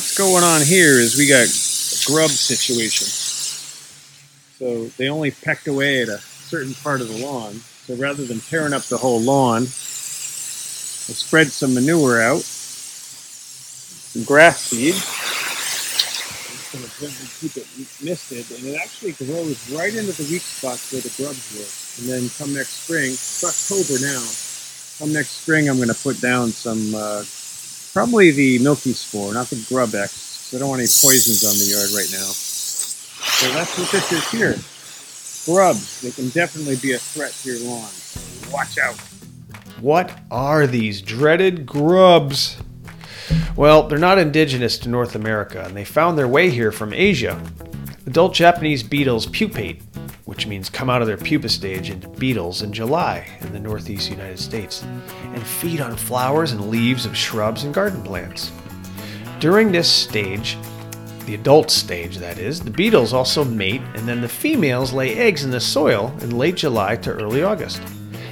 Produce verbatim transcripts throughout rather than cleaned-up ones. what's going on here is we got a grub situation. So they only pecked away at a certain part of the lawn. So rather than tearing up the whole lawn, I spread some manure out, some grass seed. I'm just going to keep it misted, and it actually grows right into the weak spots where the grubs were. And then come next spring, it's October now, come next spring I'm going to put down some, uh, probably the Milky Spore, not the GrubEx, because I don't want any poisons on the yard right now. So that's what this is here. Grubs, they can definitely be a threat to your lawn. Watch out. What are these dreaded grubs? Well, they're not indigenous to North America, and they found their way here from Asia. Adult Japanese beetles pupate, which means come out of their pupa stage into beetles in July in the northeast United States, and feed on flowers and leaves of shrubs and garden plants. During this stage, the adult stage that is, the beetles also mate, and then the females lay eggs in the soil in late July to early August.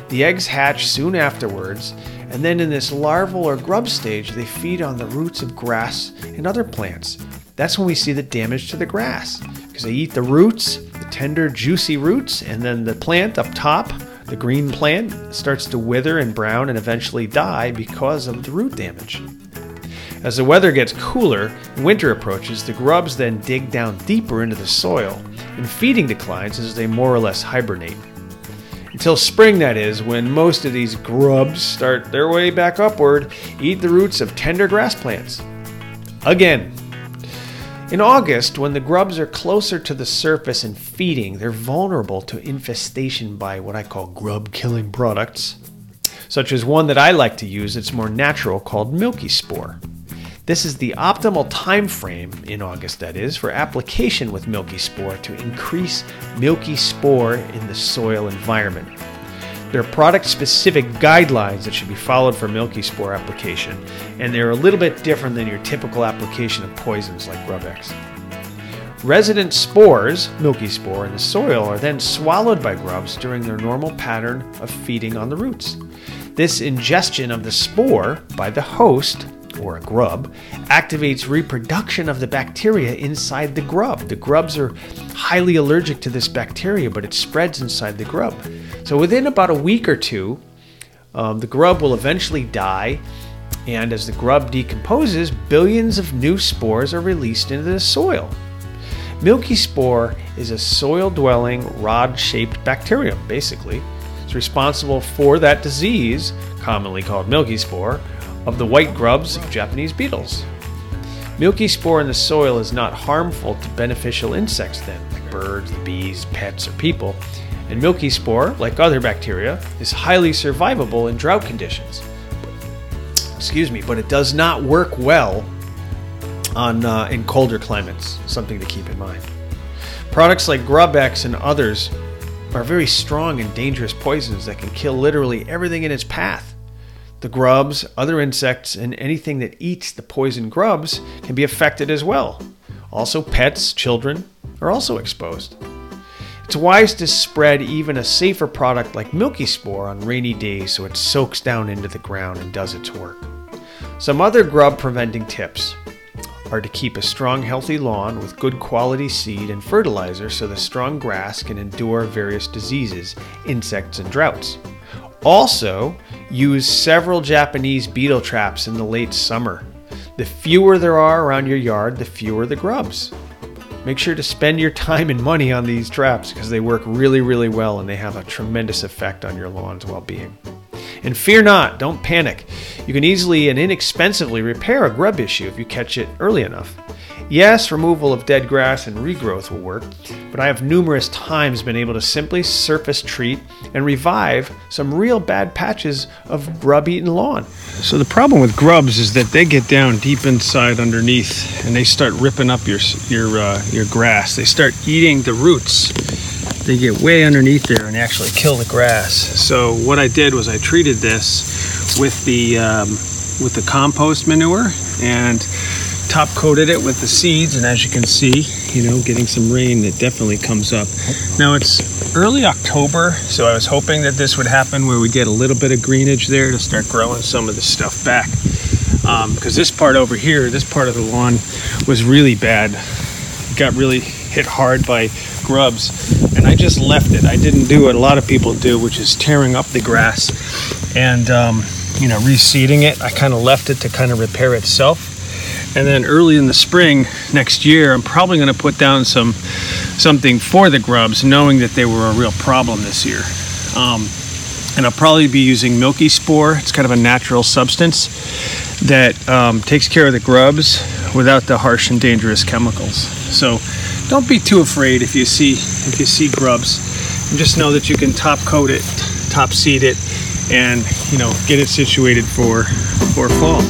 The eggs hatch soon afterwards, and then in this larval or grub stage, they feed on the roots of grass and other plants. That's when we see the damage to the grass, because they eat the roots, the tender, juicy roots, and then the plant up top, the green plant, starts to wither and brown and eventually die because of the root damage. As the weather gets cooler and winter approaches, the grubs then dig down deeper into the soil, and feeding declines as they more or less hibernate. Until spring, that is, when most of these grubs start their way back upward, eat the roots of tender grass plants. Again. In August, when the grubs are closer to the surface and feeding, they're vulnerable to infestation by what I call grub-killing products, such as one that I like to use that's more natural called Milky Spore. This is the optimal time frame, in August that is, for application with Milky Spore to increase Milky Spore in the soil environment. There are product-specific guidelines that should be followed for Milky Spore application, and they're a little bit different than your typical application of poisons like GrubEx. Resident spores, Milky Spore, in the soil are then swallowed by grubs during their normal pattern of feeding on the roots. This ingestion of the spore by the host, or a grub, activates reproduction of the bacteria inside the grub. The grubs are highly allergic to this bacteria, but it spreads inside the grub. So within about a week or two, um, the grub will eventually die, and as the grub decomposes, billions of new spores are released into the soil. Milky Spore is a soil-dwelling, rod-shaped bacterium, basically. It's responsible for that disease, commonly called Milky Spore, of the white grubs of Japanese beetles. Milky Spore in the soil is not harmful to beneficial insects then, like birds, bees, pets, or people. And Milky Spore, like other bacteria, is highly survivable in drought conditions. Excuse me, but it does not work well on uh, in colder climates, something to keep in mind. Products like GrubEx and others are very strong and dangerous poisons that can kill literally everything in its path. The grubs, other insects, and anything that eats the poisoned grubs can be affected as well. Also, pets, children are also exposed. It's wise to spread even a safer product like Milky Spore on rainy days so it soaks down into the ground and does its work. Some other grub-preventing tips are to keep a strong, healthy lawn with good quality seed and fertilizer so the strong grass can endure various diseases, insects, and droughts. Also, use several Japanese beetle traps in the late summer. The fewer there are around your yard, the fewer the grubs. Make sure to spend your time and money on these traps because they work really, really well and they have a tremendous effect on your lawn's well-being. And fear not, don't panic. You can easily and inexpensively repair a grub issue if you catch it early enough. Yes, removal of dead grass and regrowth will work, but I have numerous times been able to simply surface treat and revive some real bad patches of grub-eaten lawn. So the problem with grubs is that they get down deep inside underneath and they start ripping up your your uh, your grass. They start eating the roots. They get way underneath there and actually kill the grass. So what I did was I treated this with the um, with the compost manure and top coated it with the seeds, and as you can see, you know, getting some rain, it definitely comes up. Now it's early October, so I was hoping that this would happen where we get a little bit of greenage there to start growing some of the stuff back. um, because this part over here, this part of the lawn was really bad. It got really hit hard by grubs, and I just left it. I didn't do what a lot of people do, which is tearing up the grass and um, you know, reseeding it. I kind of left it to kind of repair itself. And then early in the spring next year, I'm probably going to put down some something for the grubs, knowing that they were a real problem this year. Um, and I'll probably be using Milky Spore. It's kind of a natural substance that um, takes care of the grubs without the harsh and dangerous chemicals. So don't be too afraid if you see if you see grubs. And just know that you can top coat it, top seed it, and you know, get it situated for for fall.